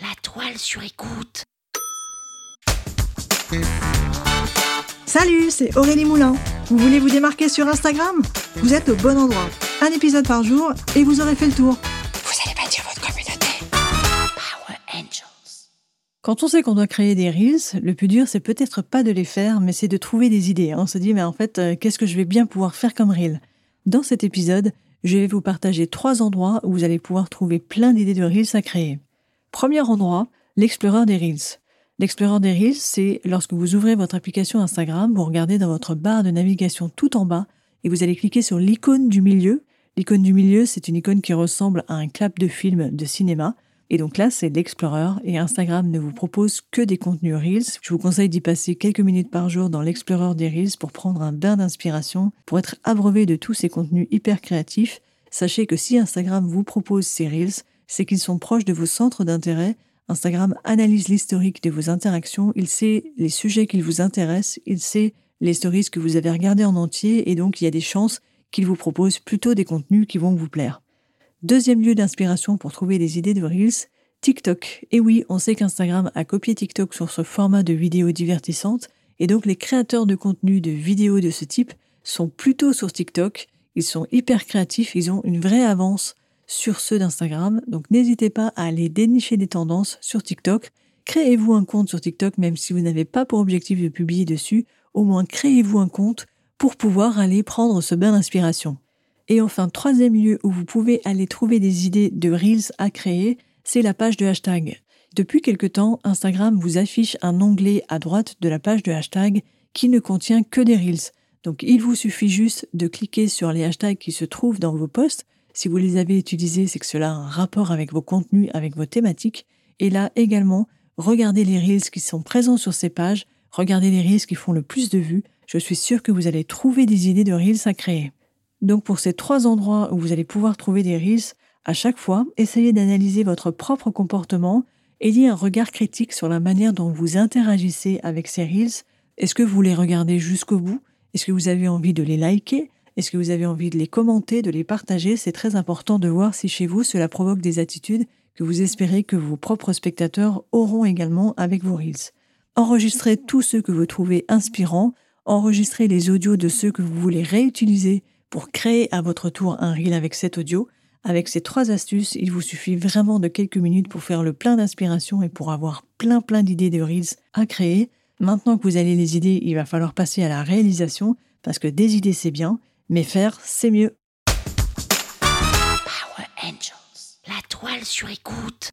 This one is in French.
La Toile sur Écoute. Salut, c'est Aurélie Moulin. Vous voulez vous démarquer sur Instagram ? Vous êtes au bon endroit. Un épisode par jour et vous aurez fait le tour. Vous allez bâtir votre communauté. Power Angels. Quand on sait qu'on doit créer des reels, le plus dur, c'est peut-être pas de les faire, mais c'est de trouver des idées. On se dit, mais en fait, qu'est-ce que je vais bien pouvoir faire comme reel ? Dans cet épisode, je vais vous partager 3 endroits où vous allez pouvoir trouver plein d'idées de reels à créer. Premier endroit, l'explorateur des reels. L'explorateur des Reels, c'est lorsque vous ouvrez votre application Instagram, vous regardez dans votre barre de navigation tout en bas et vous allez cliquer sur l'icône du milieu. L'icône du milieu, c'est une icône qui ressemble à un clap de film de cinéma. Et donc là, c'est l'Explorer et Instagram ne vous propose que des contenus Reels. Je vous conseille d'y passer quelques minutes par jour dans l'Explorer des Reels pour prendre un bain d'inspiration, pour être abreuvé de tous ces contenus hyper créatifs. Sachez que si Instagram vous propose ces Reels, c'est qu'ils sont proches de vos centres d'intérêt. Instagram analyse l'historique de vos interactions, il sait les sujets qui vous intéressent, il sait les stories que vous avez regardées en entier et donc il y a des chances qu'il vous propose plutôt des contenus qui vont vous plaire. Deuxième lieu d'inspiration pour trouver des idées de Reels, TikTok. Et oui, on sait qu'Instagram a copié TikTok sur ce format de vidéos divertissantes et donc les créateurs de contenu de vidéos de ce type sont plutôt sur TikTok, ils sont hyper créatifs, ils ont une vraie avance sur ceux d'Instagram, donc n'hésitez pas à aller dénicher des tendances sur TikTok. Créez-vous un compte sur TikTok, même si vous n'avez pas pour objectif de publier dessus, au moins créez-vous un compte pour pouvoir aller prendre ce bain d'inspiration. Et enfin, troisième lieu où vous pouvez aller trouver des idées de Reels à créer, c'est la page de hashtag. Depuis quelque temps, Instagram vous affiche un onglet à droite de la page de hashtag qui ne contient que des Reels. Donc il vous suffit juste de cliquer sur les hashtags qui se trouvent dans vos posts. Si vous les avez utilisés, c'est que cela a un rapport avec vos contenus, avec vos thématiques. Et là également, regardez les reels qui sont présents sur ces pages, regardez les reels qui font le plus de vues. Je suis sûre que vous allez trouver des idées de reels à créer. Donc pour ces 3 endroits où vous allez pouvoir trouver des reels, à chaque fois, essayez d'analyser votre propre comportement, ayez un regard critique sur la manière dont vous interagissez avec ces reels. Est-ce que vous les regardez jusqu'au bout ? Est-ce que vous avez envie de les liker ? Est-ce que vous avez envie de les commenter, de les partager ? C'est très important de voir si chez vous cela provoque des attitudes que vous espérez que vos propres spectateurs auront également avec vos Reels. Enregistrez tous ceux que vous trouvez inspirants, enregistrez les audios de ceux que vous voulez réutiliser pour créer à votre tour un Reel avec cet audio. Avec ces 3 astuces, il vous suffit vraiment de quelques minutes pour faire le plein d'inspiration et pour avoir plein d'idées de Reels à créer. Maintenant que vous avez les idées, il va falloir passer à la réalisation parce que des idées c'est bien, mais faire, c'est mieux. Power Angels, la toile sur écoute.